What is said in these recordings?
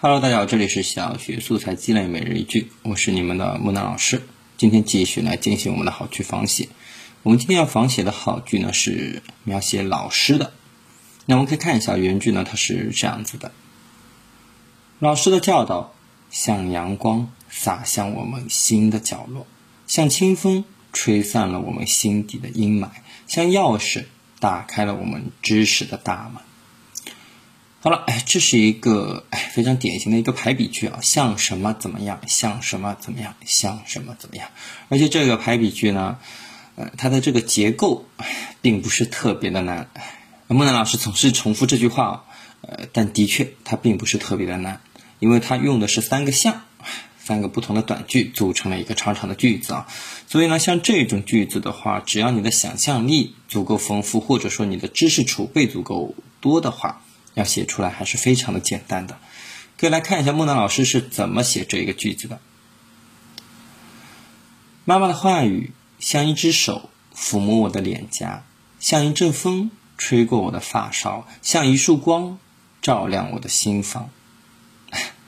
Hello， 大家好，这里是小学素材积累每日一句，我是你们的木南老师。今天继续来进行我们的好句仿写。我们今天要仿写的好句呢是描写老师的。那我们可以看一下原句呢，它是这样子的：老师的教导像阳光洒向我们心的角落，像清风吹散了我们心底的阴霾，像钥匙打开了我们知识的大门。好了，这是一个非常典型的一个排比句啊，像什么怎么样，像什么怎么样，像什么怎么样。而且这个排比句呢，它的这个结构并不是特别的难。木南老师总是重复这句话，但的确它并不是特别的难，因为它用的是三个像，三个不同的短句组成了一个长长的句子啊。所以呢，像这种句子的话，只要你的想象力足够丰富，或者说你的知识储备足够多的话，要写出来还是非常的简单的。可以来看一下木南老师是怎么写这一个句子的。妈妈的话语像一只手抚摸我的脸颊，像一阵风吹过我的发梢，像一束光照亮我的心房。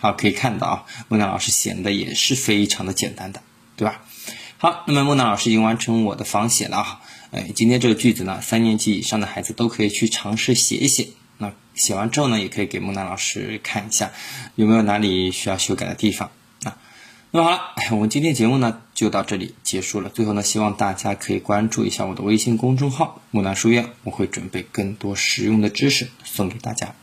好，可以看到啊，木南老师写的也是非常的简单的，对吧？好，那么木南老师已经完成我的仿写了啊。今天这个句子呢，3年级以上的孩子都可以去尝试写一写。那写完之后呢，也可以给木南老师看一下有没有哪里需要修改的地方啊。那么好了，我们今天节目呢就到这里结束了。最后呢，希望大家可以关注一下我的微信公众号木南书院，我会准备更多实用的知识送给大家。